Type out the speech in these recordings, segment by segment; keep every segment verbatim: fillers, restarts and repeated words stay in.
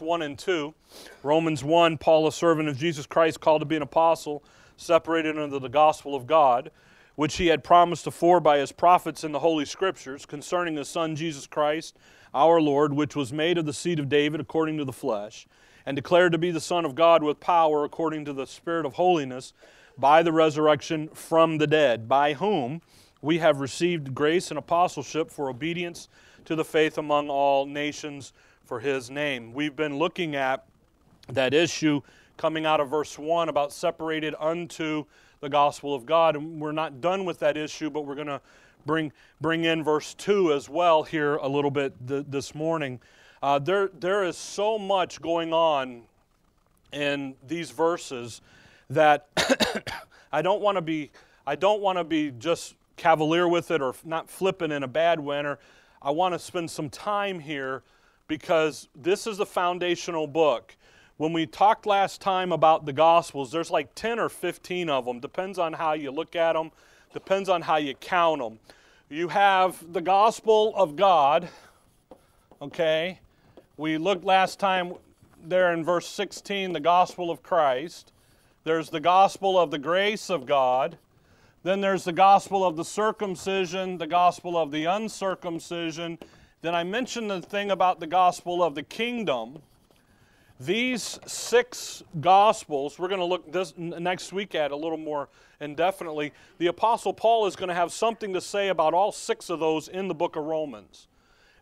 one and two. Romans one, Paul, a servant of Jesus Christ, called to be an apostle, separated under the gospel of God, which he had promised afore by his prophets in the Holy Scriptures, concerning his Son Jesus Christ, our Lord, which was made of the seed of David according to the flesh, and declared to be the Son of God with power according to the Spirit of holiness, by the resurrection from the dead, by whom we have received grace and apostleship for obedience to the faith among all nations, for his name. We've been looking at that issue coming out of verse one about separated unto the gospel of God. And we're not done with that issue, but we're going to bring, bring in verse two as well here a little bit th this morning. Uh, there, there is so much going on in these verses that I don't want to be, I don't want to be just cavalier with it or not flippant in a bad manner. I want to spend some time here, because this is a foundational book. When we talked last time about the Gospels, there's like ten or fifteen of them. Depends on how you look at them. Depends on how you count them. You have the Gospel of God, okay? We looked last time there in verse sixteen, the Gospel of Christ. There's the Gospel of the grace of God. Then there's the Gospel of the circumcision, the Gospel of the uncircumcision. Then I mentioned the thing about the Gospel of the kingdom. These six Gospels, we're going to look this next week at a little more indefinitely. The Apostle Paul is going to have something to say about all six of those in the book of Romans.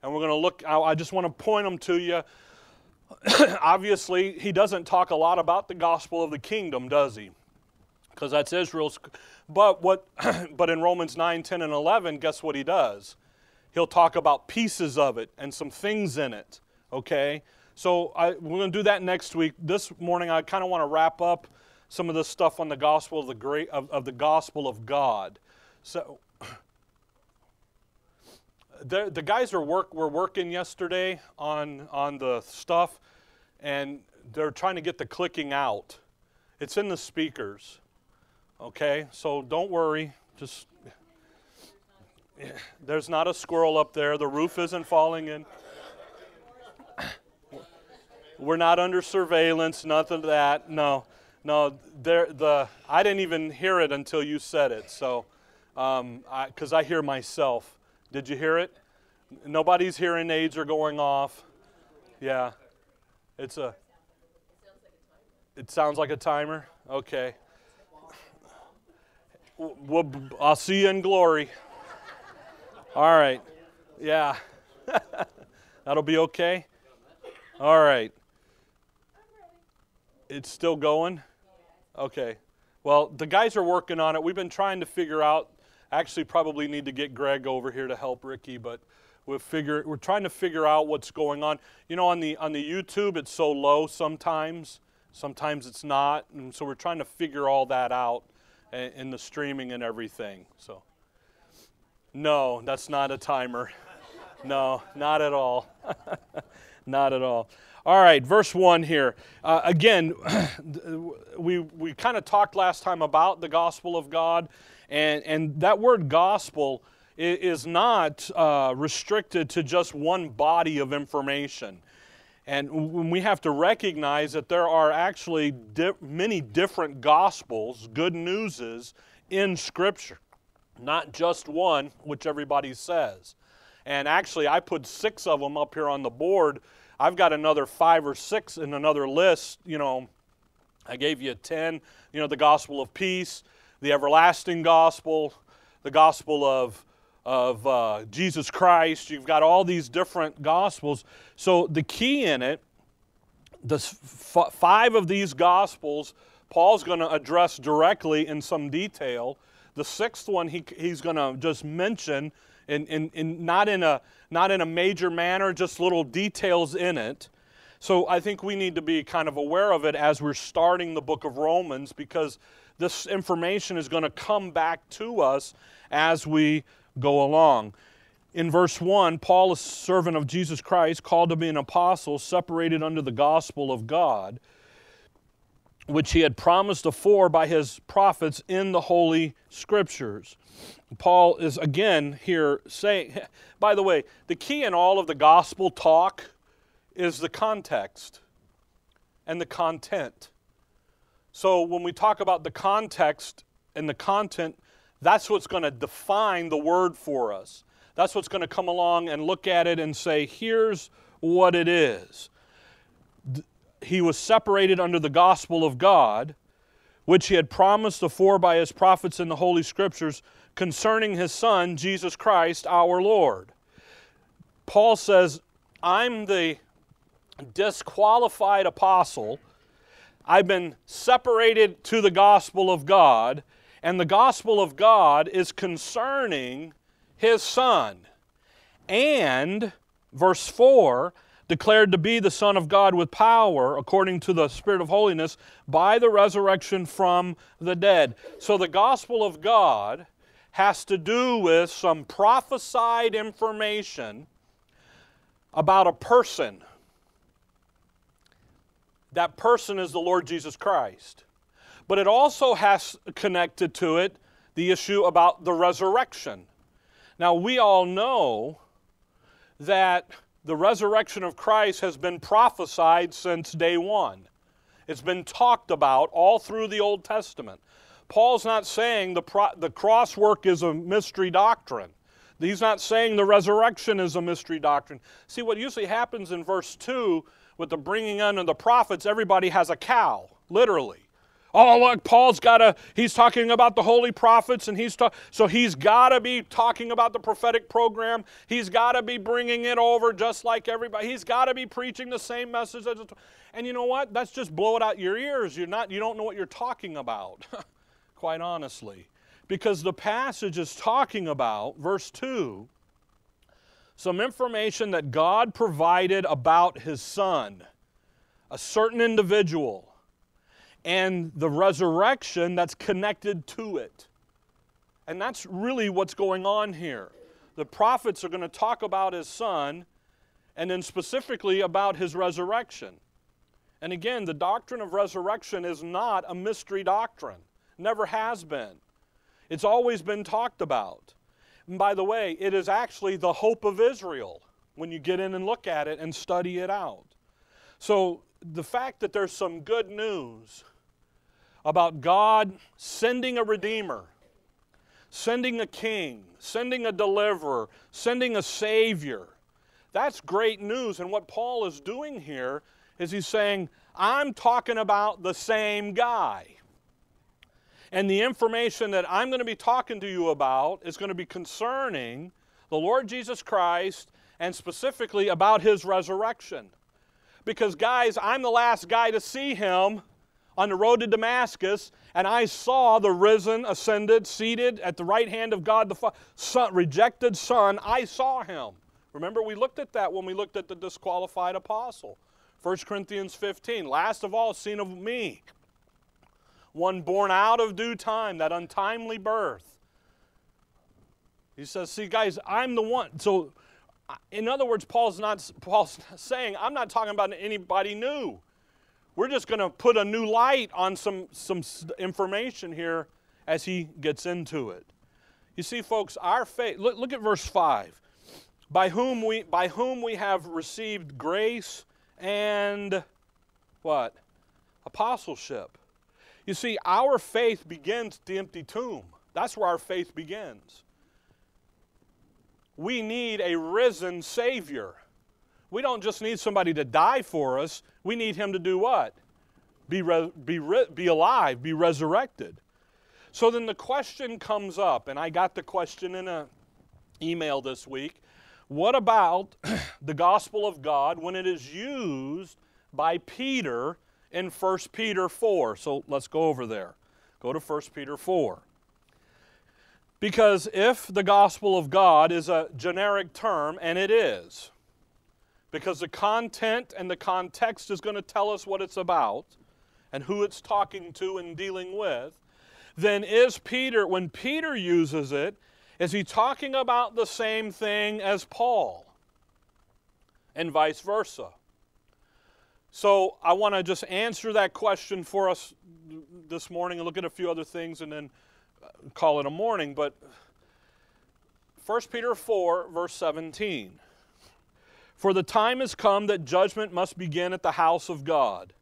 And we're going to look, I just want to point them to you. Obviously, he doesn't talk a lot about the Gospel of the kingdom, does he? Because that's Israel's. But, what, but in Romans nine, ten, and eleven, guess what he does? He'll talk about pieces of it and some things in it, okay? So I, we're going to do that next week. This morning I kind of want to wrap up some of this stuff on the gospel of the great of, of the gospel of God. So the the guys are work were working yesterday on on the stuff, and they're trying to get the clicking out. It's in the speakers, okay? So don't worry, just. There's not a squirrel up there. The roof isn't falling in. We're not under surveillance, nothing of that. No, no. There, the I didn't even hear it until you said it. So, um, I, 'cause I hear myself. Did you hear it? Nobody's hearing aids are going off. Yeah, it's a. It sounds like a timer. Okay. We'll, I'll see you in glory. All right, yeah, that'll be okay. All right, it's still going? Okay, well, the guys are working on it. We've been trying to figure out, actually probably need to get Greg over here to help Ricky, but we'll figure, we're trying to figure out what's going on. You know, on the, on the YouTube, it's so low sometimes, sometimes it's not, and so we're trying to figure all that out in the streaming and everything, so. No, that's not a timer. No, not at all. Not at all. All right, verse one here. Uh, again, we, we kind of talked last time about the gospel of God, and, and that word gospel is not uh, restricted to just one body of information. And we have to recognize that there are actually di- many different gospels, good newses, in Scripture. Not just one, which everybody says. And actually, I put six of them up here on the board. I've got another five or six in another list. You know, I gave you ten. You know, the gospel of peace, the everlasting gospel, the gospel of, of uh, Jesus Christ. You've got all these different gospels. So the key in it, the f five of these gospels, Paul's going to address directly in some detail. The sixth one he, he's going to just mention, in, in, in, not, in a, not in a major manner, just little details in it. So I think we need to be kind of aware of it as we're starting the book of Romans, because this information is going to come back to us as we go along. In verse one, Paul, a servant of Jesus Christ, called to be an apostle, separated under the gospel of God, which he had promised afore by his prophets in the Holy Scriptures. Paul is again here saying, by the way, the key in all of the gospel talk is the context. and the content. So when we talk about the context and the content, that's what's going to define the word for us. That's what's going to come along and look at it and say, here's what it is. He was separated under the gospel of God, which he had promised afore by his prophets in the Holy Scriptures concerning his Son, Jesus Christ, our Lord. Paul says, I'm the disqualified apostle. I've been separated to the gospel of God, and the gospel of God is concerning his Son, and, verse four, declared to be the Son of God with power, according to the Spirit of holiness, by the resurrection from the dead. So the gospel of God has to do with some prophesied information about a person. That person is the Lord Jesus Christ. But it also has connected to it the issue about the resurrection. Now, we all know that the resurrection of Christ has been prophesied since day one. It's been talked about all through the Old Testament. Paul's not saying the, pro the cross work is a mystery doctrine. He's not saying the resurrection is a mystery doctrine. See, what usually happens in verse two with the bringing in of the prophets, everybody has a cow, literally. Oh, look, Paul's got to, he's talking about the holy prophets, and he's ta so he's got to be talking about the prophetic program. He's got to be bringing it over just like everybody. He's got to be preaching the same message. And you know what? That's just blow it out your ears. You're not, you don't know what you're talking about, quite honestly. Because the passage is talking about, verse two, some information that God provided about His Son, a certain individual, and the resurrection that's connected to it. And that's really what's going on here. The prophets are going to talk about His Son, and then specifically about His resurrection. And again, the doctrine of resurrection is not a mystery doctrine. Never has been. It's always been talked about. And by the way, it is actually the hope of Israel when you get in and look at it and study it out. So the fact that there's some good news about God sending a Redeemer, sending a King, sending a Deliverer, sending a Savior. That's great news. And what Paul is doing here is he's saying, I'm talking about the same guy. And the information that I'm going to be talking to you about is going to be concerning the Lord Jesus Christ and specifically about His resurrection. Because, guys, I'm the last guy to see Him on the road to Damascus, and I saw the risen, ascended, seated at the right hand of God, the son, rejected Son. I saw Him. Remember, we looked at that when we looked at the disqualified apostle. First Corinthians fifteen, last of all seen of me, one born out of due time, that untimely birth. He says, see, guys, I'm the one. So, in other words, Paul's not Paul's saying, I'm not talking about anybody new. We're just going to put a new light on some, some information here as he gets into it. You see, folks, our faith, look, look at verse five. By whom, we, by whom we have received grace and what? Apostleship. You see, our faith begins at the empty tomb. That's where our faith begins. We need a risen Savior. We don't just need somebody to die for us. We need Him to do what? Be, re be, re be alive, be resurrected. So then the question comes up, and I got the question in an email this week. What about the gospel of God when it is used by Peter in First Peter four? So let's go over there. Go to First Peter four. Because if the gospel of God is a generic term, and it is, because the content and the context is going to tell us what it's about and who it's talking to and dealing with, then is Peter, when Peter uses it, is he talking about the same thing as Paul? And vice versa. So I want to just answer that question for us this morning and look at a few other things and then call it a morning. But First Peter four verse seventeen, for the time has come that judgment must begin at the house of God.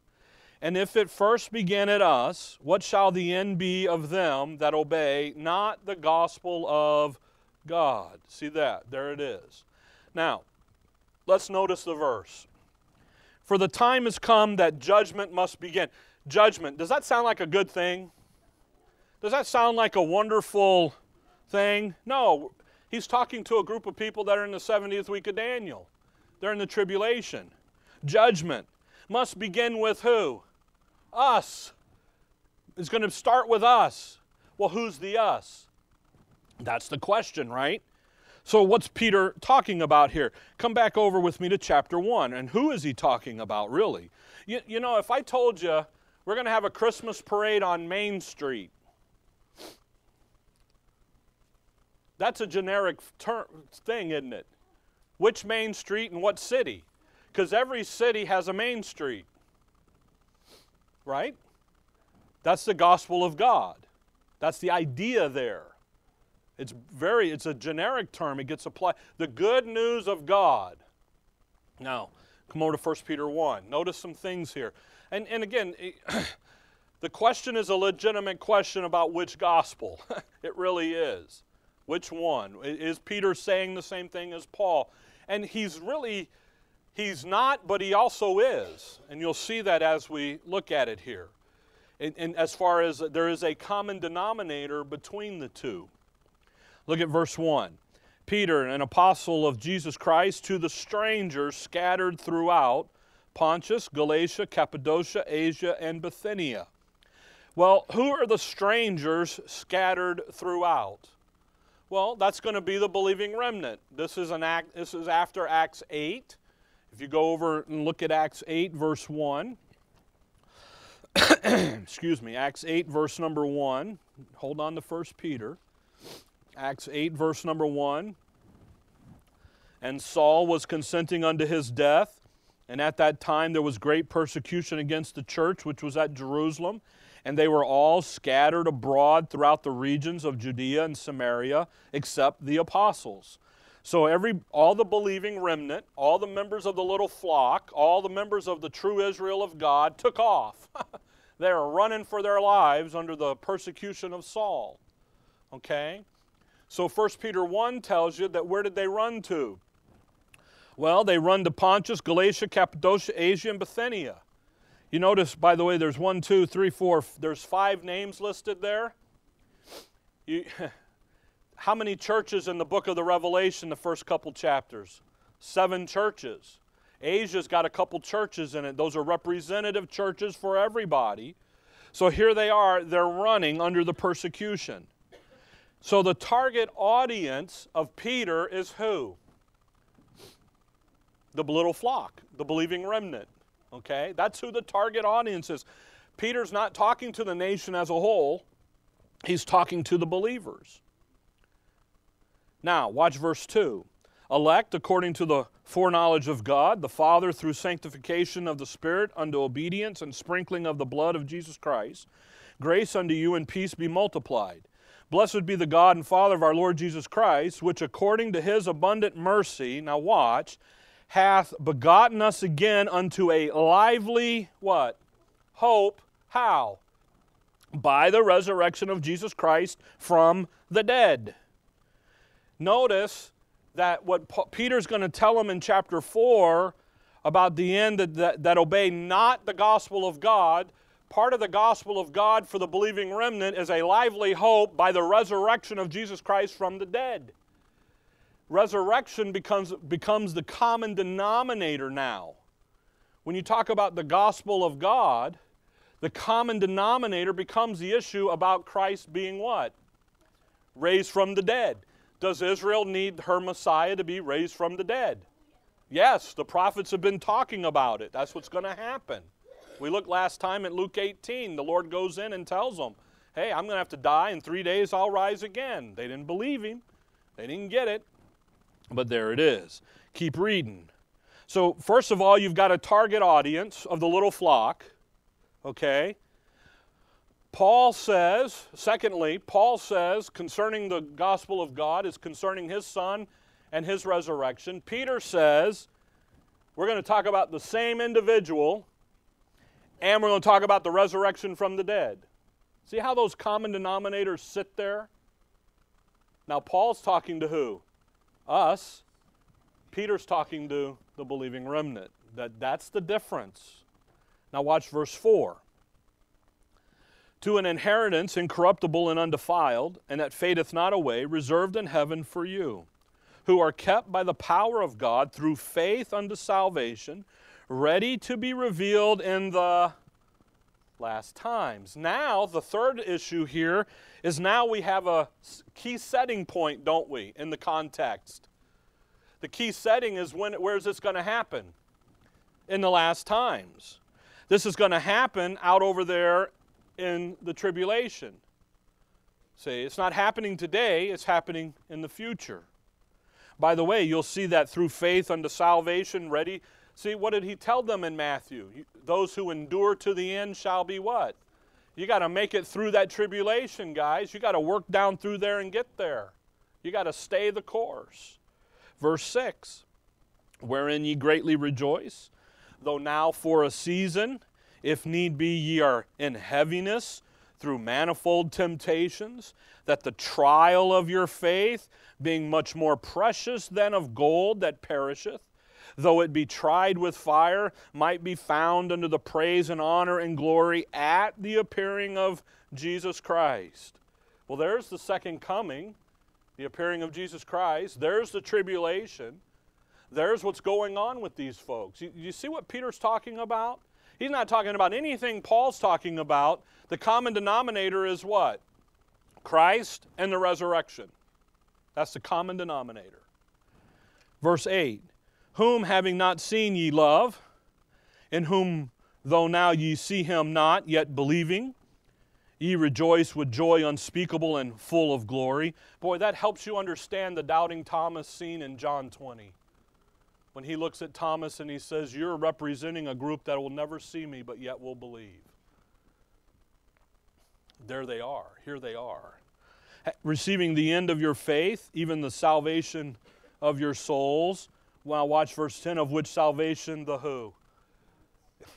And if it first began at us, what shall the end be of them that obey not the gospel of God? See that? There it is. Now, let's notice the verse. For the time has come that judgment must begin. Judgment, does that sound like a good thing? Does that sound like a wonderful thing? No. He's talking to a group of people that are in the seventieth week of Daniel. They're in the tribulation. Judgment must begin with who? Us. It's going to start with us. Well, who's the us? That's the question, right? So what's Peter talking about here? Come back over with me to chapter one. And who is he talking about, really? You, you know, if I told you we're going to have a Christmas parade on Main Street, that's a generic term, thing, isn't it? Which main street and what city? Because every city has a main street, right? That's the gospel of God. That's the idea there. It's very, it's a generic term. It gets applied. The good news of God. Now, come over to First Peter one. Notice some things here. And, and again, it, the question is a legitimate question about which gospel. It really is. Which one? Is Peter saying the same thing as Paul? And he's really... He's not, but he also is. And you'll see that as we look at it here. And, and as far as there is a common denominator between the two. Look at verse one. Peter, an apostle of Jesus Christ, to the strangers scattered throughout Pontus, Galatia, Cappadocia, Asia, and Bithynia. Well, who are the strangers scattered throughout? Well, that's going to be the believing remnant. This is, an act, this is after Acts eight. If you go over and look at Acts eight, verse one, excuse me, Acts eight, verse number one, hold on to First Peter, Acts eight, verse number one, and Saul was consenting unto his death, and at that time there was great persecution against the church which was at Jerusalem, and they were all scattered abroad throughout the regions of Judea and Samaria, except the apostles. So every, all the believing remnant, all the members of the little flock, all the members of the true Israel of God took off. They were running for their lives under the persecution of Saul. Okay? So First Peter one tells you that where did they run to? Well, they run to Pontus, Galatia, Cappadocia, Asia, and Bithynia. You notice, by the way, there's one, two, three, four, there's five names listed there. You... How many churches in the book of the Revelation, the first couple chapters? Seven churches. Asia's got a couple churches in it. Those are representative churches for everybody. So here they are. They're running under the persecution. So the target audience of Peter is who? The little flock, the believing remnant. Okay? That's who the target audience is. Peter's not talking to the nation as a whole. He's talking to the believers. Now, watch verse two. Elect according to the foreknowledge of God, the Father, through sanctification of the Spirit, unto obedience and sprinkling of the blood of Jesus Christ. Grace unto you and peace be multiplied. Blessed be the God and Father of our Lord Jesus Christ, which according to His abundant mercy, now watch, hath begotten us again unto a lively, what? Hope. How? By the resurrection of Jesus Christ from the dead. Notice that what Peter's going to tell them in chapter four about the end that, that, that obey not the gospel of God, part of the gospel of God for the believing remnant is a lively hope by the resurrection of Jesus Christ from the dead. Resurrection becomes, becomes the common denominator now. When you talk about the gospel of God, the common denominator becomes the issue about Christ being what? Raised from the dead. Does Israel need her Messiah to be raised from the dead? Yes, the prophets have been talking about it. That's what's going to happen. We looked last time at Luke eighteen. The Lord goes in and tells them, hey, I'm going to have to die. In three days I'll rise again. They didn't believe Him. They didn't get it. But there it is. Keep reading. So first of all, you've got a target audience of the little flock. Okay? Paul says, secondly, Paul says concerning the gospel of God is concerning His Son and His resurrection. Peter says, we're going to talk about the same individual And we're going to talk about the resurrection from the dead. See how those common denominators sit there? Now Paul's talking to who? Us. Peter's talking to the believing remnant. That, that's the difference. Now watch verse four. To an inheritance incorruptible and undefiled, and that fadeth not away, reserved in heaven for you, who are kept by the power of God through faith unto salvation, ready to be revealed in the last times. Now, the third issue here is now we have a key setting point, don't we, in the context. The key setting is when, where is this going to happen? In the last times. This is going to happen out over there in the tribulation. See, it's not happening today, it's happening in the future. By the way, you'll see that through faith unto salvation, ready. See, what did he tell them in Matthew? Those who endure to the end shall be what? You got to make it through that tribulation, guys. You got to work down through there and get there. You got to stay the course. Verse six, wherein ye greatly rejoice, though now for a season, if need be, ye are in heaviness through manifold temptations, that the trial of your faith, being much more precious than of gold that perisheth, though it be tried with fire, might be found unto the praise and honor and glory at the appearing of Jesus Christ. Well, there's the second coming, the appearing of Jesus Christ. There's the tribulation. There's what's going on with these folks. You, you see what Peter's talking about? He's not talking about anything Paul's talking about. The common denominator is what? Christ and the resurrection. That's the common denominator. Verse eight, whom having not seen ye love, in whom though now ye see him not, yet believing, ye rejoice with joy unspeakable and full of glory. Boy, that helps you understand the doubting Thomas scene in John twenty. When he looks at Thomas and he says, you're representing a group that will never see me but yet will believe. There they are. Here they are. Receiving the end of your faith, even the salvation of your souls. Well, watch verse ten, of which salvation the who?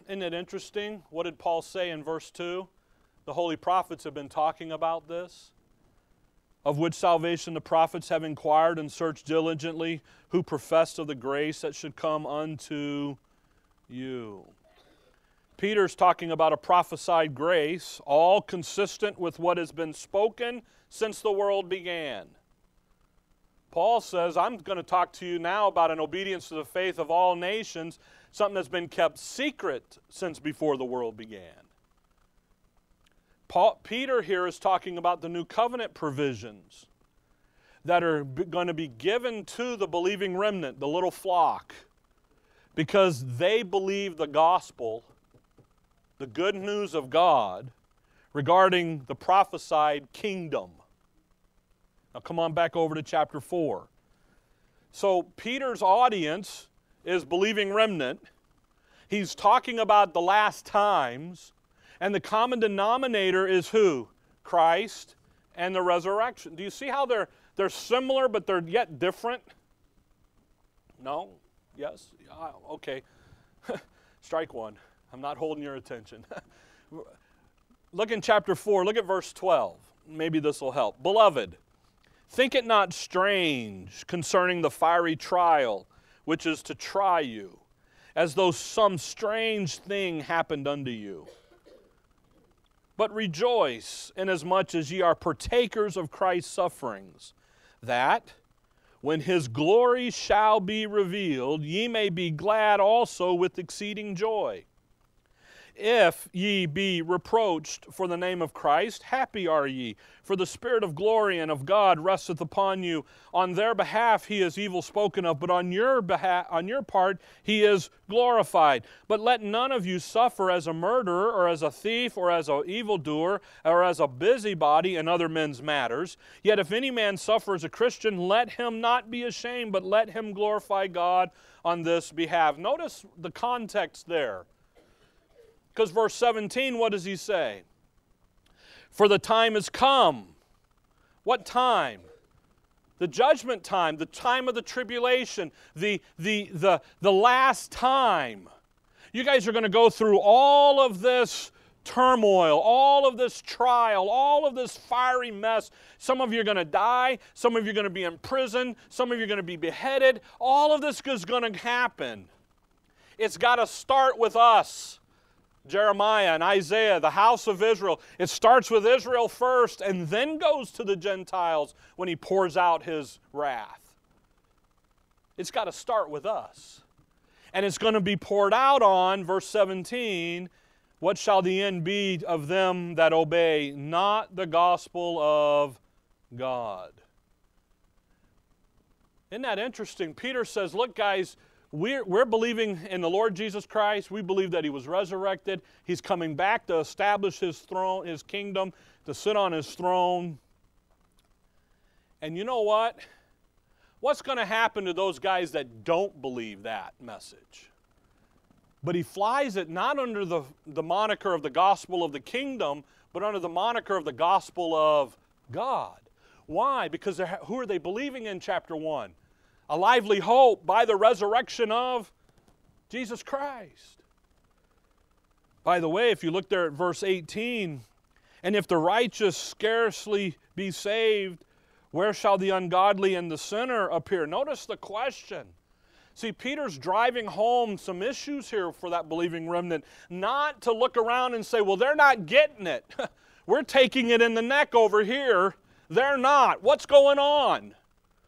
Isn't it interesting? What did Paul say in verse two? The holy prophets have been talking about this. Of which salvation the prophets have inquired and searched diligently, who professed of the grace that should come unto you. Peter's talking about a prophesied grace, all consistent with what has been spoken since the world began. Paul says, I'm going to talk to you now about an obedience to the faith of all nations, something that's been kept secret since before the world began. Paul, Peter here is talking about the new covenant provisions that are going to be given to the believing remnant, the little flock, because they believe the gospel, the good news of God, regarding the prophesied kingdom. Now come on back over to chapter four. So Peter's audience is believing remnant. He's talking about the last times. And the common denominator is who? Christ and the resurrection. Do you see how they're, they're similar, but they're yet different? No? Yes? Okay. Strike one. I'm not holding your attention. Look in chapter four. Look at verse twelve. Maybe this will help. Beloved, think it not strange concerning the fiery trial, which is to try you, as though some strange thing happened unto you. But rejoice inasmuch as ye are partakers of Christ's sufferings, that when his glory shall be revealed, ye may be glad also with exceeding joy. If ye be reproached for the name of Christ, happy are ye, for the Spirit of glory and of God resteth upon you. On their behalf he is evil spoken of, but on your behalf, on your part he is glorified. But let none of you suffer as a murderer, or as a thief, or as an evildoer, or as a busybody in other men's matters. Yet if any man suffer as a Christian, let him not be ashamed, but let him glorify God on this behalf. Notice the context there. Because verse seventeen, what does he say? For the time is come. What time? The judgment time, the time of the tribulation, the, the, the, the last time. You guys are going to go through all of this turmoil, all of this trial, all of this fiery mess. Some of you are going to die. Some of you are going to be in prison. Some of you are going to be beheaded. All of this is going to happen. It's got to start with us. Jeremiah and Isaiah, the house of Israel. It starts with Israel first and then goes to the Gentiles when he pours out his wrath. It's got to start with us. And it's going to be poured out on, verse seventeen, what shall the end be of them that obey not the gospel of God? Isn't that interesting? Peter says, look guys, We're, we're believing in the Lord Jesus Christ. We believe that He was resurrected. He's coming back to establish His throne, His kingdom, to sit on His throne. And you know what? What's going to happen to those guys that don't believe that message? But he flies it not under the, the moniker of the gospel of the kingdom, but under the moniker of the gospel of God. Why? Because who are they believing in, chapter one? A lively hope by the resurrection of Jesus Christ. By the way, if you look there at verse eighteen, and if the righteous scarcely be saved, where shall the ungodly and the sinner appear? Notice the question. See, Peter's driving home some issues here for that believing remnant, not to look around and say, well, they're not getting it. We're taking it in the neck over here. They're not. What's going on?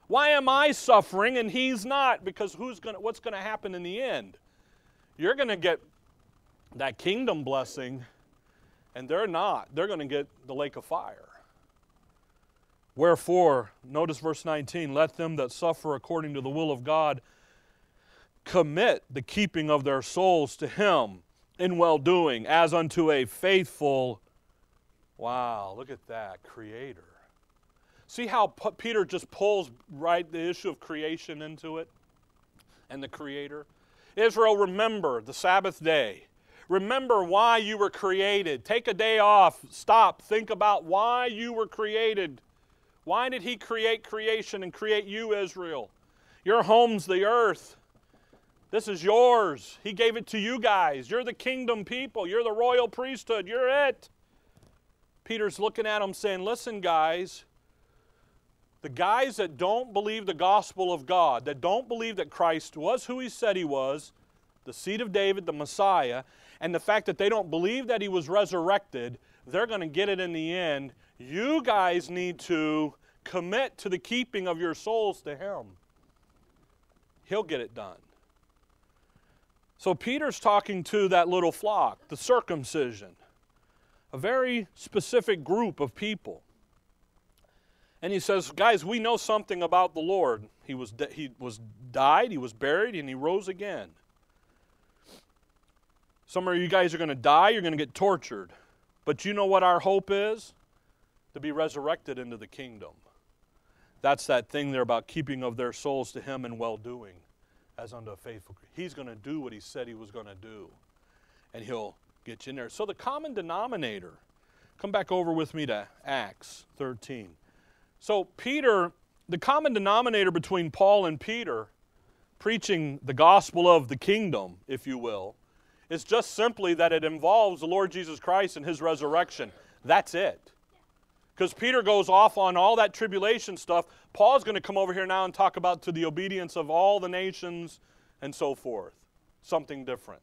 Why am I suffering and he's not? Because who's gonna, what's going to happen in the end? You're going to get that kingdom blessing, and they're not. They're going to get the lake of fire. Wherefore, notice verse nineteen, let them that suffer according to the will of God commit the keeping of their souls to Him in well-doing as unto a faithful, wow, look at that, Creator. See how Peter just pulls right the issue of creation into it and the Creator? Israel, remember the Sabbath day. Remember why you were created. Take a day off. Stop. Think about why you were created. Why did He create creation and create you, Israel? Your home's the earth. This is yours. He gave it to you guys. You're the kingdom people. You're the royal priesthood. You're it. Peter's looking at them saying, listen, guys, the guys that don't believe the gospel of God, that don't believe that Christ was who He said He was, the seed of David, the Messiah, and the fact that they don't believe that He was resurrected, they're going to get it in the end. You guys need to commit to the keeping of your souls to Him. He'll get it done. So Peter's talking to that little flock, the circumcision, a very specific group of people. And he says, guys, we know something about the Lord. He was, he was died, He was buried, and He rose again. Some of you guys are going to die, you're going to get tortured. But you know what our hope is? To be resurrected into the kingdom. That's that thing there about keeping of their souls to Him in well-doing as unto a faithful Creator. He's going to do what He said He was going to do. And He'll get you in there. So the common denominator, come back over with me to Acts thirteen. So Peter, the common denominator between Paul and Peter preaching the gospel of the kingdom, if you will, is just simply that it involves the Lord Jesus Christ and His resurrection. That's it. Because Peter goes off on all that tribulation stuff. Paul's going to come over here now and talk about to the obedience of all the nations and so forth. Something different.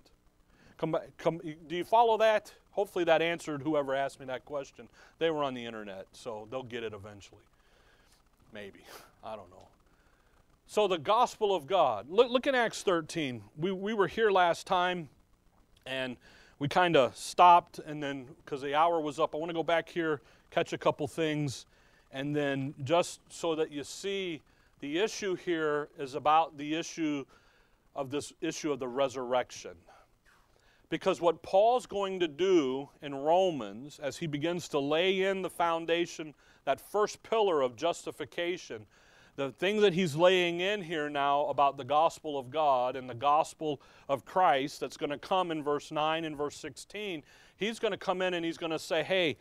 Come, come, do you follow that? Hopefully that answered whoever asked me that question. They were on the internet, so they'll get it eventually. Maybe. I don't know. So the gospel of God. Look, look in Acts thirteen. We, we were here last time, and we kind of stopped, and then because the hour was up, I want to go back here, catch a couple things, and then just so that you see the issue here is about the issue of this issue of the resurrection. Because what Paul's going to do in Romans, as he begins to lay in the foundation, that first pillar of justification, the thing that he's laying in here now about the gospel of God and the gospel of Christ that's going to come in verse nine and verse sixteen, he's going to come in and he's going to say, hey,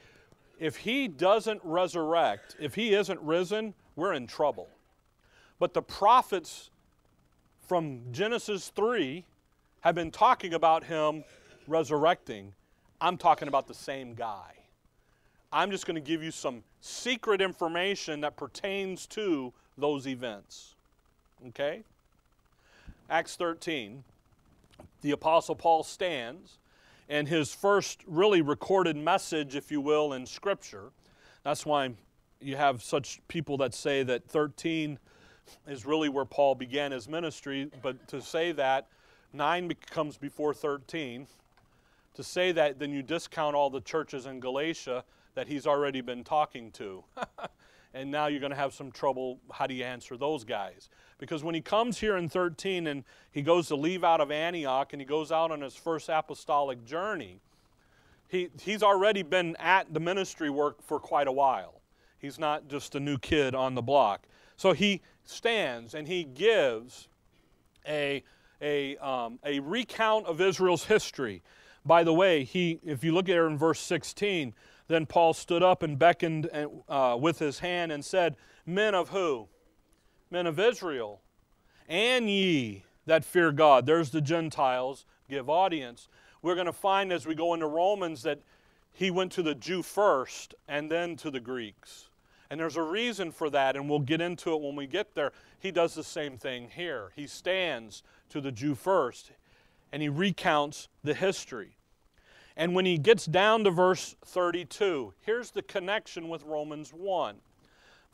if He doesn't resurrect, if He isn't risen, we're in trouble. But the prophets from Genesis three have been talking about him resurrecting, I'm talking about the same guy. I'm just going to give you some secret information that pertains to those events. Okay? Acts thirteen, the Apostle Paul stands, and his first really recorded message, if you will, in Scripture. That's why you have such people that say that thirteen is really where Paul began his ministry, but to say that nine comes before thirteen, to say that, then you discount all the churches in Galatia that he's already been talking to. And now you're going to have some trouble. How do you answer those guys? Because when he comes here in thirteen and he goes to leave out of Antioch and he goes out on his first apostolic journey, he, he's already been at the ministry work for quite a while. He's not just a new kid on the block. So he stands and he gives a, a, um, a recount of Israel's history. By the way, he, if you look at it in verse sixteen, then Paul stood up and beckoned uh, with his hand and said, Men of who? Men of Israel, and ye that fear God. There's the Gentiles, give audience. We're going to find as we go into Romans that he went to the Jew first and then to the Greeks. And there's a reason for that, and we'll get into it when we get there. He does the same thing here. He stands to the Jew first, and he recounts the history. And when he gets down to verse thirty-two, here's the connection with Romans one.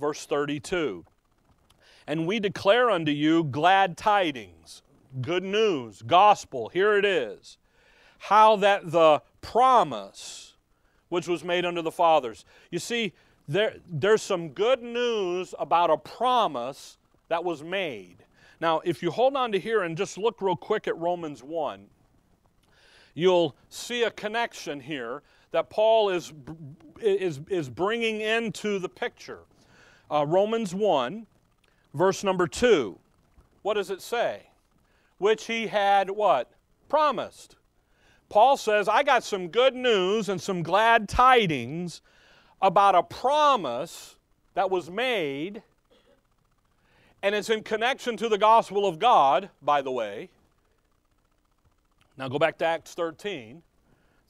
Verse thirty-two, and we declare unto you glad tidings, good news, gospel, here it is, how that the promise which was made unto the fathers. You see, there, there's some good news about a promise that was made. Now, if you hold on to here and just look real quick at Romans one, you'll see a connection here that Paul is, is, is bringing into the picture. Uh, Romans one, verse number two, what does it say? Which he had what? Promised. Paul says, I got some good news and some glad tidings about a promise that was made, and it's in connection to the gospel of God, by the way. Now go back to Acts thirteen,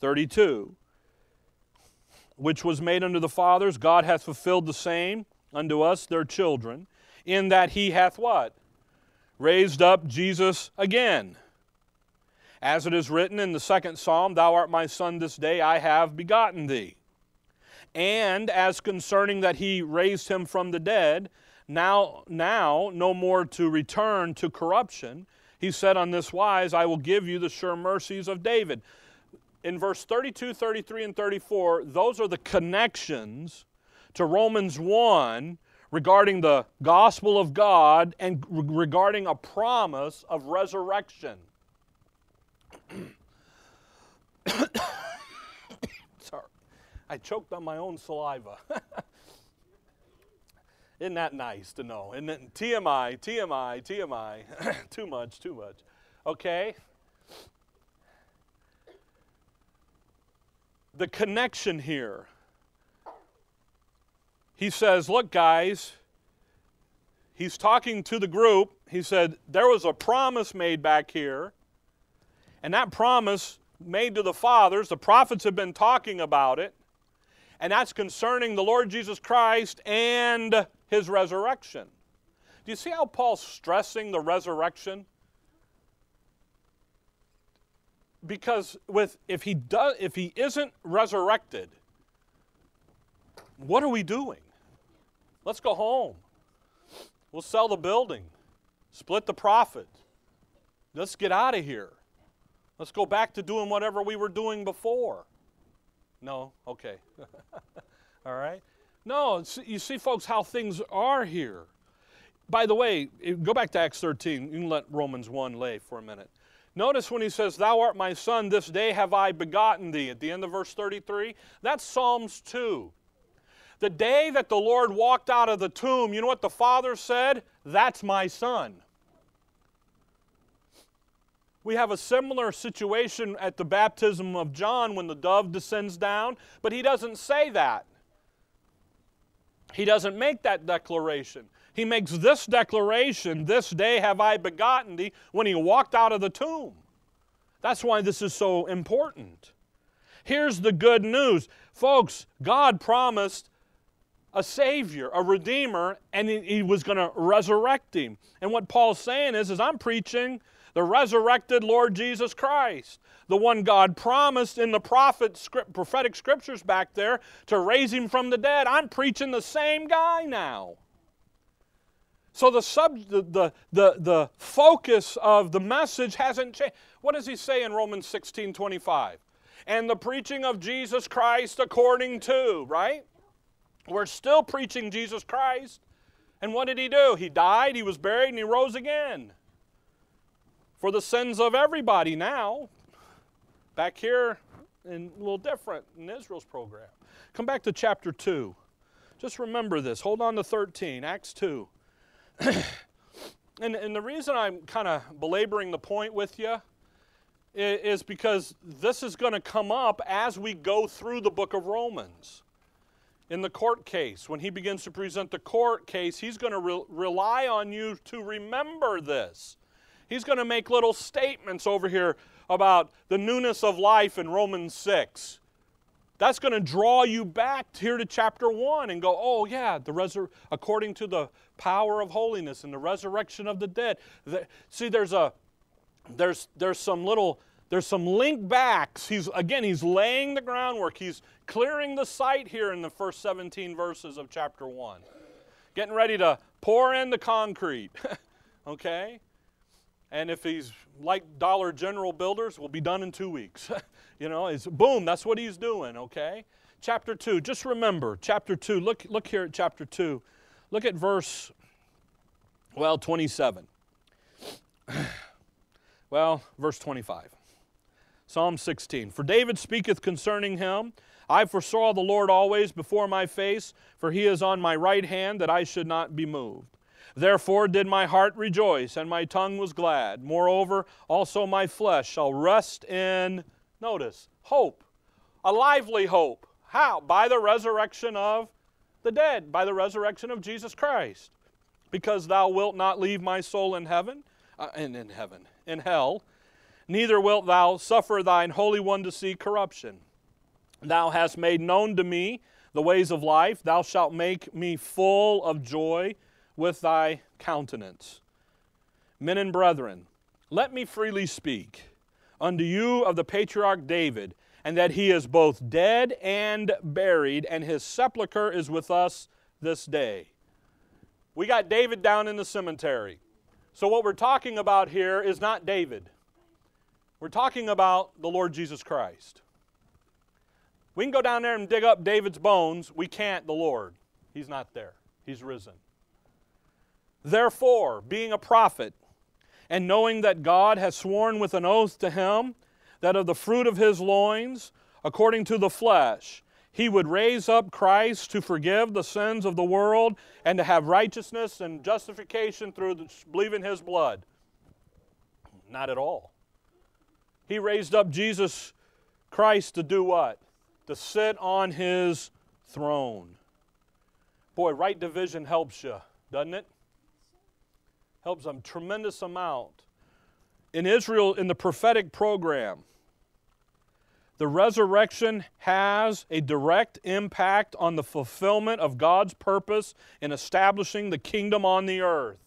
thirty-two, which was made unto the fathers, God hath fulfilled the same unto us, their children, in that he hath what? Raised up Jesus again. As it is written in the second Psalm, Thou art my son, this day I have begotten thee. And as concerning that he raised him from the dead, now, now no more to return to corruption, he said on this wise, I will give you the sure mercies of David. In verse thirty-two, thirty-three, and thirty-four, those are the connections to Romans one regarding the gospel of God and regarding a promise of resurrection. Sorry, I choked on my own saliva. Isn't that nice to know? And then T M I, T M I, T M I. Too much, too much. Okay? The connection here. He says, look, guys, he's talking to the group. He said, there was a promise made back here, and that promise made to the fathers, the prophets have been talking about it, and that's concerning the Lord Jesus Christ and his resurrection. Do you see how Paul's stressing the resurrection? Because with if he does if he isn't resurrected, what are we doing? Let's go home. We'll sell the building, split the profit. Let's get out of here. Let's go back to doing whatever we were doing before. No? Okay. All right? No, you see, folks, how things are here. By the way, go back to Acts thirteen. You can let Romans one lay for a minute. Notice when he says, Thou art my son, this day have I begotten thee. At the end of verse thirty-three, that's Psalms two. The day that the Lord walked out of the tomb, you know what the Father said? That's my son. We have a similar situation at the baptism of John when the dove descends down, but he doesn't say that. He doesn't make that declaration. He makes this declaration, this day have I begotten thee, when he walked out of the tomb. That's why this is so important. Here's the good news. Folks, God promised a Savior, a Redeemer, and He, he was going to resurrect Him. And what Paul's saying is, is I'm preaching the resurrected Lord Jesus Christ, the one God promised in the prophet, script, prophetic scriptures back there to raise Him from the dead. I'm preaching the same guy now. So the, sub, the, the, the, the focus of the message hasn't changed. What does he say in Romans sixteen twenty-five? And the preaching of Jesus Christ according to, right? We're still preaching Jesus Christ. And what did He do? He died, He was buried, and He rose again. For the sins of everybody now. Back here, and a little different in Israel's program. Come back to chapter two. Just remember this. Hold on to thirteen, Acts two. and, and the reason I'm kind of belaboring the point with you is, is because this is going to come up as we go through the book of Romans. In the court case, when he begins to present the court case, he's going to re- rely on you to remember this. He's going to make little statements over here about the newness of life in Romans six. That's going to draw you back here to chapter one and go, oh yeah, the resur- according to the power of holiness and the resurrection of the dead. The, see, there's a there's there's some little there's some link backs. He's again he's laying the groundwork. He's clearing the site here in the first seventeen verses of chapter one. Getting ready to pour in the concrete. Okay? And if he's like Dollar General builders, we'll be done in two weeks. You know, it's boom, that's what he's doing, okay? Chapter two, just remember, chapter two, look, look here at chapter two. Look at verse, well, twenty-seven. Well, verse twenty-five. Psalm sixteen, for David speaketh concerning him, I foresaw the Lord always before my face, for He is on my right hand, that I should not be moved. Therefore did my heart rejoice, and my tongue was glad. Moreover, also my flesh shall rest in, notice, hope, a lively hope. How? By the resurrection of the dead, by the resurrection of Jesus Christ. Because thou wilt not leave my soul in heaven, uh, and in heaven, in hell, neither wilt thou suffer thine Holy One to see corruption. Thou hast made known to me the ways of life. Thou shalt make me full of joy with thy countenance. Men and brethren, let me freely speak unto you of the patriarch David, and that he is both dead and buried, and his sepulchre is with us this day. We got David down in the cemetery. So what we're talking about here is not David. We're talking about the Lord Jesus Christ. We can go down there and dig up David's bones. We can't, the Lord. He's not there. He's risen. Therefore, being a prophet, and knowing that God has sworn with an oath to him, that of the fruit of his loins, according to the flesh, he would raise up Christ to forgive the sins of the world, and to have righteousness and justification through believing his blood. Not at all. He raised up Jesus Christ to do what? To sit on his throne. Boy, right division helps you, doesn't it? Helps a tremendous amount. In Israel, in the prophetic program, the resurrection has a direct impact on the fulfillment of God's purpose in establishing the kingdom on the earth,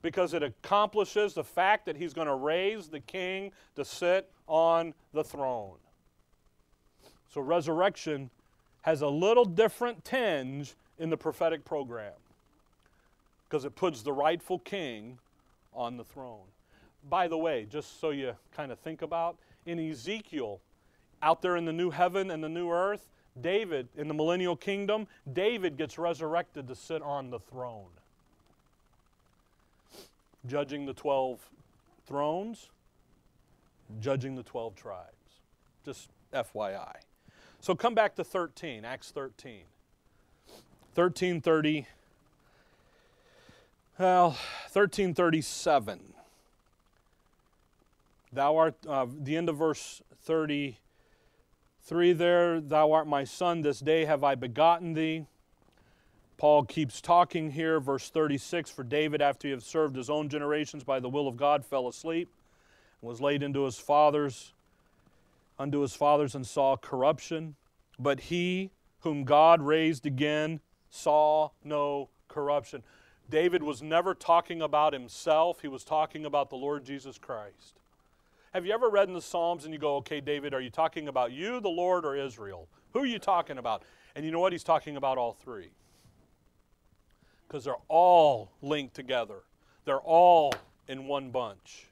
because it accomplishes the fact that He's going to raise the King to sit on the throne. So resurrection has a little different tinge in the prophetic program, because it puts the rightful king on the throne. By the way, just so you kind of think about, in Ezekiel, out there in the new heaven and the new earth, David, in the millennial kingdom, David gets resurrected to sit on the throne. Judging the twelve thrones, judging the twelve tribes. Just F Y I. So come back to thirteen, Acts thirteen. thirteen thirty. Well, thirteen thirty-seven. Thou art, uh, the end of verse thirty-three there, thou art my son, this day have I begotten thee. Paul keeps talking here, verse thirty-six, for David, after he had served his own generations by the will of God, fell asleep, and was laid into his fathers, unto his fathers and saw corruption. But he whom God raised again saw no corruption. David was never talking about himself. He was talking about the Lord Jesus Christ. Have you ever read in the Psalms and you go, okay, David, are you talking about you, the Lord, or Israel? Who are you talking about? And you know what? He's talking about all three. Because they're all linked together. They're all in one bunch.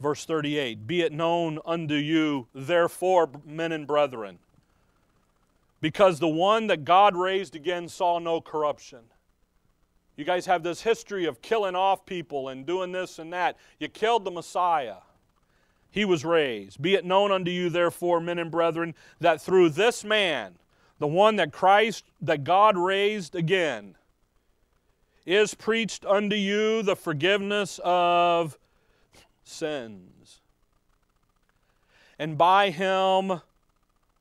Verse thirty-eight, be it known unto you, therefore, men and brethren, because the one that God raised again saw no corruption. You guys have this history of killing off people and doing this and that. You killed the Messiah. He was raised. Be it known unto you, therefore, men and brethren, that through this man, the one that Christ, that God raised again, is preached unto you the forgiveness of sins. And by him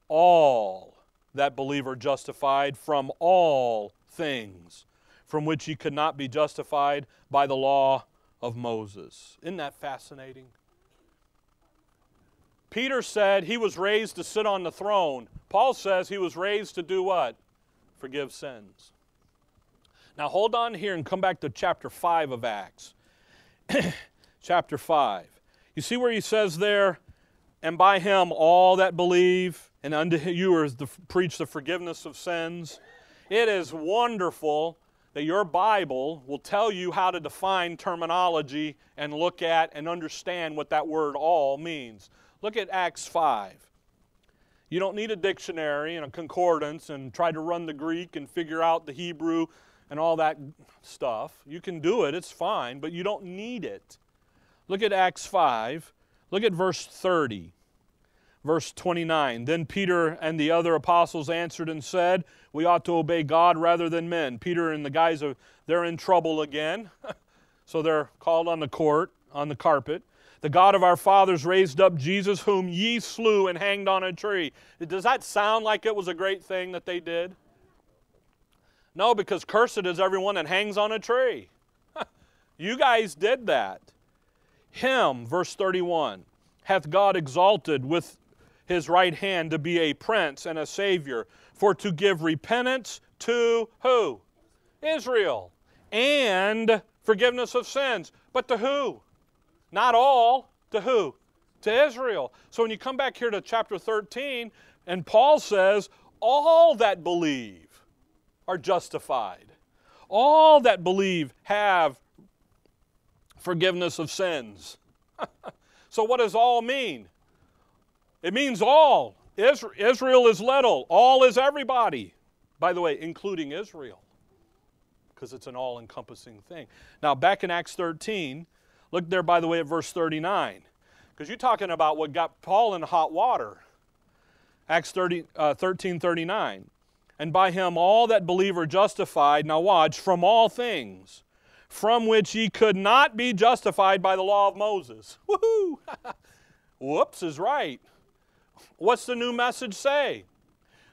all that believe are justified from all things, from which ye could not be justified by the law of Moses. Isn't that fascinating? Peter said he was raised to sit on the throne. Paul says he was raised to do what? Forgive sins. Now hold on here and come back to chapter five of Acts. Chapter five. You see where he says there, and by him all that believe, and unto you are the, preach the forgiveness of sins. It is wonderful that your Bible will tell you how to define terminology and look at and understand what that word all means. Look at Acts five. You don't need a dictionary and a concordance and try to run the Greek and figure out the Hebrew and all that stuff. You can do it, it's fine, but you don't need it. Look at Acts five. Look at verse thirty. Verse twenty-nine, then Peter and the other apostles answered and said, we ought to obey God rather than men. Peter and the guys, are, they're in trouble again. So they're called on the court, on the carpet. The God of our fathers raised up Jesus, whom ye slew and hanged on a tree. Does that sound like it was a great thing that they did? No, because cursed is everyone that hangs on a tree. You guys did that. Him, verse thirty-one, hath God exalted with his right hand to be a prince and a savior, for to give repentance to who? Israel. And forgiveness of sins. But to who? Not all. To who? To Israel. So when you come back here to chapter thirteen, and Paul says, all that believe are justified. All that believe have forgiveness of sins. So what does all mean? It means all. Israel is little. All is everybody. By the way, including Israel. Because it's an all-encompassing thing. Now, back in Acts thirteen, look there, by the way, at verse thirty-nine. Because you're talking about what got Paul in hot water. Acts thirteen thirty-nine. And by him all that believe are justified, now watch, from all things, from which ye could not be justified by the law of Moses. Woohoo! Whoops is right. What's the new message say?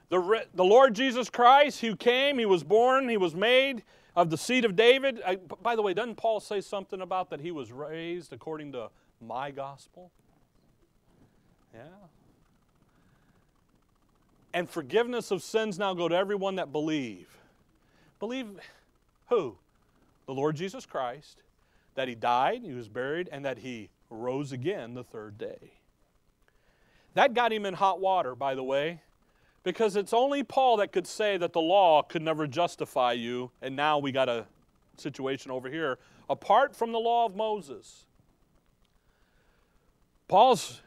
The, the Lord Jesus Christ, who came, he was born, he was made of the seed of David. I, by the way, doesn't Paul say something about that he was raised according to my gospel? Yeah. And forgiveness of sins now go to everyone that believe. Believe who? The Lord Jesus Christ, that he died, he was buried, and that he rose again the third day. That got him in hot water, by the way, because it's only Paul that could say that the law could never justify you, and now we got a situation over here, apart from the law of Moses. Paul's,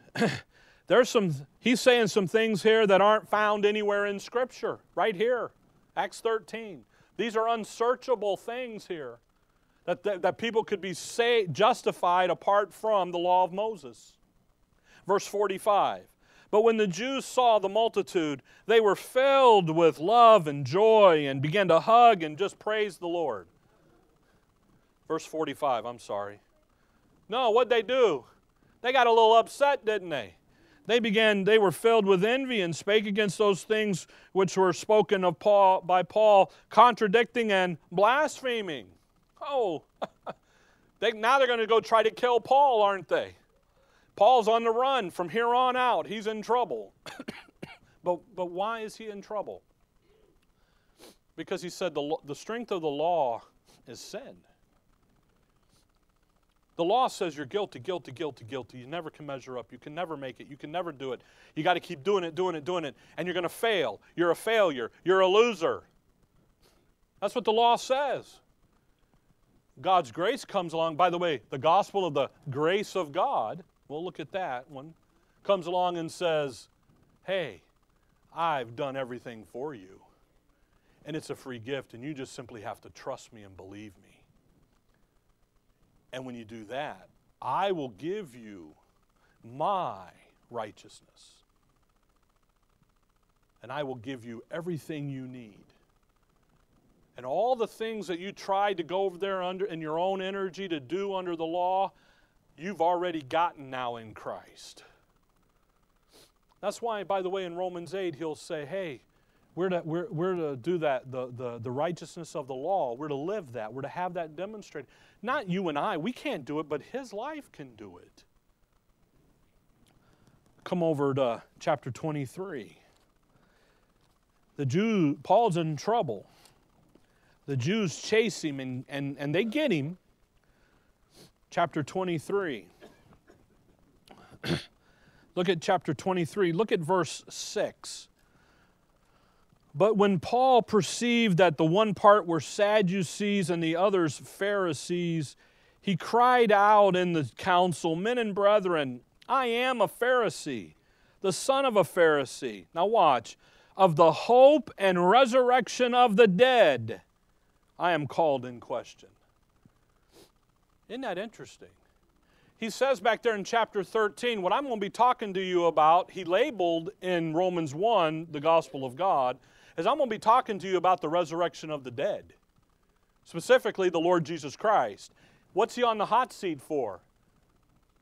there's some, he's saying some things here that aren't found anywhere in Scripture, right here, Acts thirteen. These are unsearchable things here, that, that, that people could be say, justified apart from the law of Moses. Verse forty-five, but when the Jews saw the multitude, they were filled with love and joy and began to hug and just praise the Lord. Verse forty-five, I'm sorry. No, what'd they do? They got a little upset, didn't they? They began, they were filled with envy and spake against those things which were spoken of Paul, by Paul, contradicting and blaspheming. Oh, they, now they're going to go try to kill Paul, aren't they? Paul's on the run from here on out. He's in trouble. But, but why is he in trouble? Because he said the, the strength of the law is sin. The law says you're guilty, guilty, guilty, guilty. You never can measure up. You can never make it. You can never do it. You got to keep doing it, doing it, doing it. And you're going to fail. You're a failure. You're a loser. That's what the law says. God's grace comes along. By the way, the gospel of the grace of God, we'll look at that one, comes along and says, hey, I've done everything for you. And it's a free gift, and you just simply have to trust me and believe me. And when you do that, I will give you my righteousness. And I will give you everything you need. And all the things that you tried to go over there under in your own energy to do under the law, you've already gotten now in Christ. That's why, by the way, in Romans eight, he'll say, hey, we're to, we're, we're to do that, the, the, the righteousness of the law. We're to live that. We're to have that demonstrated. Not you and I. We can't do it, but his life can do it. Come over to chapter twenty-three. The Jew, Paul's in trouble. The Jews chase him, and, and, and they get him. Chapter twenty-three. Look at chapter twenty-three. Look at verse six. But when Paul perceived that the one part were Sadducees and the others Pharisees, he cried out in the council, men and brethren, I am a Pharisee, the son of a Pharisee. Now watch. Of the hope and resurrection of the dead, I am called in question. Isn't that interesting? He says back there in chapter thirteen, what I'm going to be talking to you about, he labeled in Romans one, the gospel of God, is I'm going to be talking to you about the resurrection of the dead, specifically the Lord Jesus Christ. What's he on the hot seat for?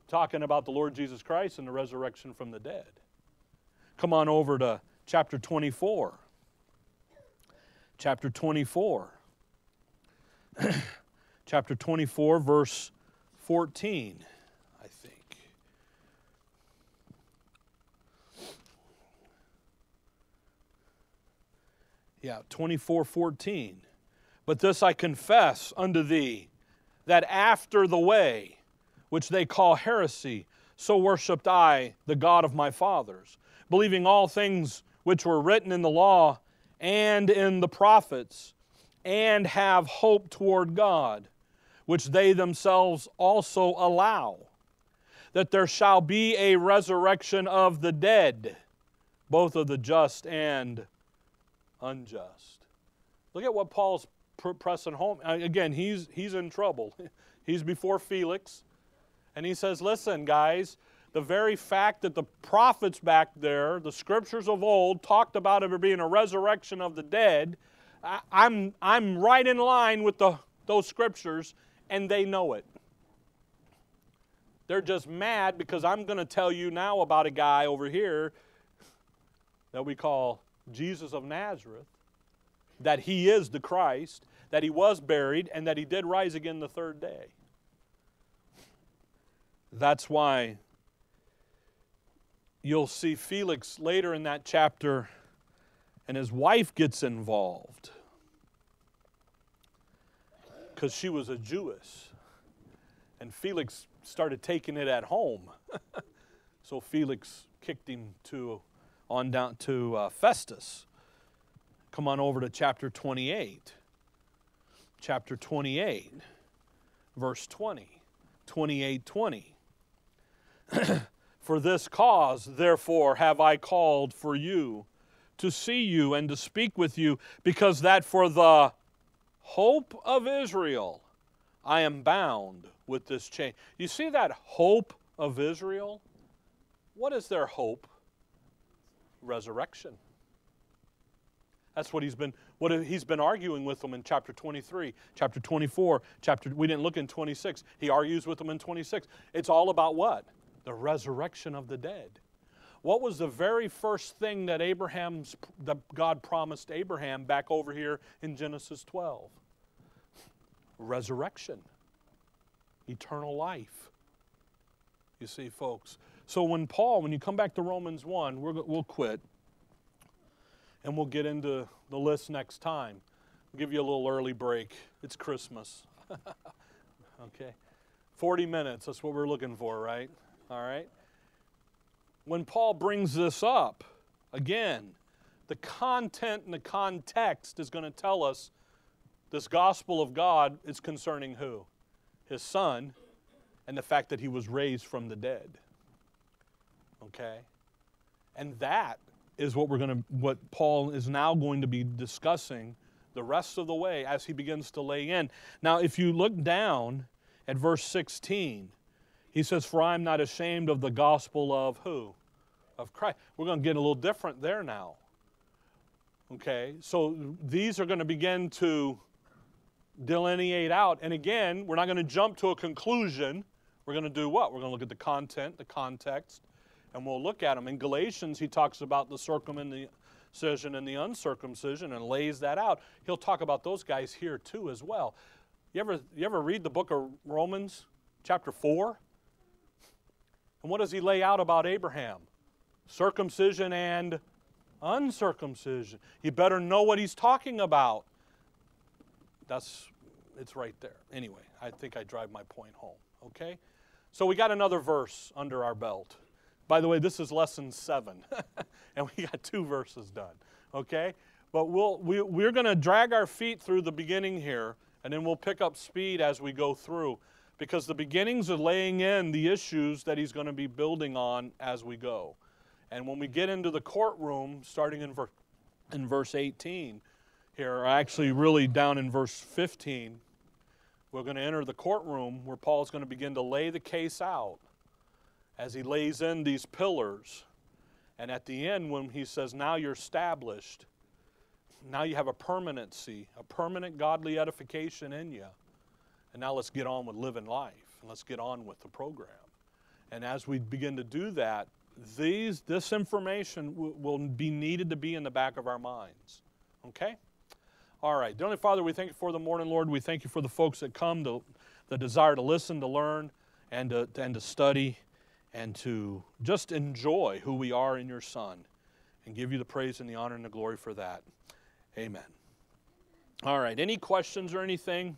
Talking about the Lord Jesus Christ and the resurrection from the dead. Come on over to chapter twenty-four. Chapter twenty-four. Chapter twenty-four, verse fourteen, I think. Yeah, twenty-four fourteen. But this I confess unto thee, that after the way, which they call heresy, so worshipped I the God of my fathers, believing all things which were written in the law and in the prophets, and have hope toward God, which they themselves also allow, that there shall be a resurrection of the dead, both of the just and unjust. Look at what Paul's pressing home. Again, he's, he's in trouble. He's before Felix, and he says, listen, guys, the very fact that the prophets back there, the scriptures of old, talked about it being a resurrection of the dead, I, I'm, I'm right in line with the, those scriptures, and they know it. They're just mad because I'm going to tell you now about a guy over here that we call Jesus of Nazareth, that he is the Christ, that he was buried, and that he did rise again the third day. That's why you'll see Felix later in that chapter, and his wife gets involved because she was a Jewess. And Felix started taking it at home. So Felix kicked him to, on down to uh, Festus. Come on over to chapter twenty-eight. Chapter twenty-eight, verse twenty. twenty-eight twenty. For this cause, therefore, have I called for you, to see you and to speak with you, because that for the hope of Israel I am bound with this chain. You see that hope of Israel? What is their hope? Resurrection. That's what he's been, what he's been arguing with them in chapter twenty-three, chapter twenty-four, chapter, we didn't look in twenty-six. He argues with them in twenty-six. It's all about what? The resurrection of the dead. What was the very first thing that Abraham's, that God promised Abraham back over here in Genesis twelve? Resurrection. Eternal life. You see, folks, So when Paul, when you come back to Romans one, we're, we'll quit, and we'll get into the list next time. We'll give you a little early break. It's Christmas. Okay. forty minutes, that's what we're looking for, right? All right. When Paul brings this up, again, the content and the context is going to tell us this gospel of God is concerning who? His Son, and the fact that he was raised from the dead. Okay? And that is what we're going to, what Paul is now going to be discussing the rest of the way as he begins to lay in. Now, if you look down at verse sixteen, he says, "For I am not ashamed of the gospel of" who? Of Christ. We're going to get a little different there now. Okay? So these are going to begin to delineate out. And again, we're not going to jump to a conclusion. We're going to do what? We're going to look at the content, the context, and we'll look at them. In Galatians, he talks about the circumcision and the uncircumcision and lays that out. He'll talk about those guys here too as well. You ever, you ever read the book of Romans, chapter four? And what does he lay out about Abraham? Circumcision and uncircumcision. You better know what he's talking about. That's, it's right there. Anyway, I think I drive my point home, okay? So we got another verse under our belt. By the way, this is lesson seven, and we got two verses done, okay? But we'll, we, we're going to drag our feet through the beginning here, and then we'll pick up speed as we go through, because the beginnings are laying in the issues that he's going to be building on as we go. And when we get into the courtroom, starting in, ver in verse eighteen, here, actually really down in verse fifteen, we're going to enter the courtroom where Paul's going to begin to lay the case out as he lays in these pillars. And at the end, when he says, now you're established, now you have a permanency, a permanent godly edification in you. And now let's get on with living life, and let's get on with the program. And as we begin to do that, these, this information w will be needed to be in the back of our minds, okay? All right, dear Heavenly Father, we thank you for the morning, Lord. We thank you for the folks that come, to, the desire to listen, to learn, and to, and to study, and to just enjoy who we are in your Son, and give you the praise and the honor and the glory for that. Amen. All right, any questions or anything?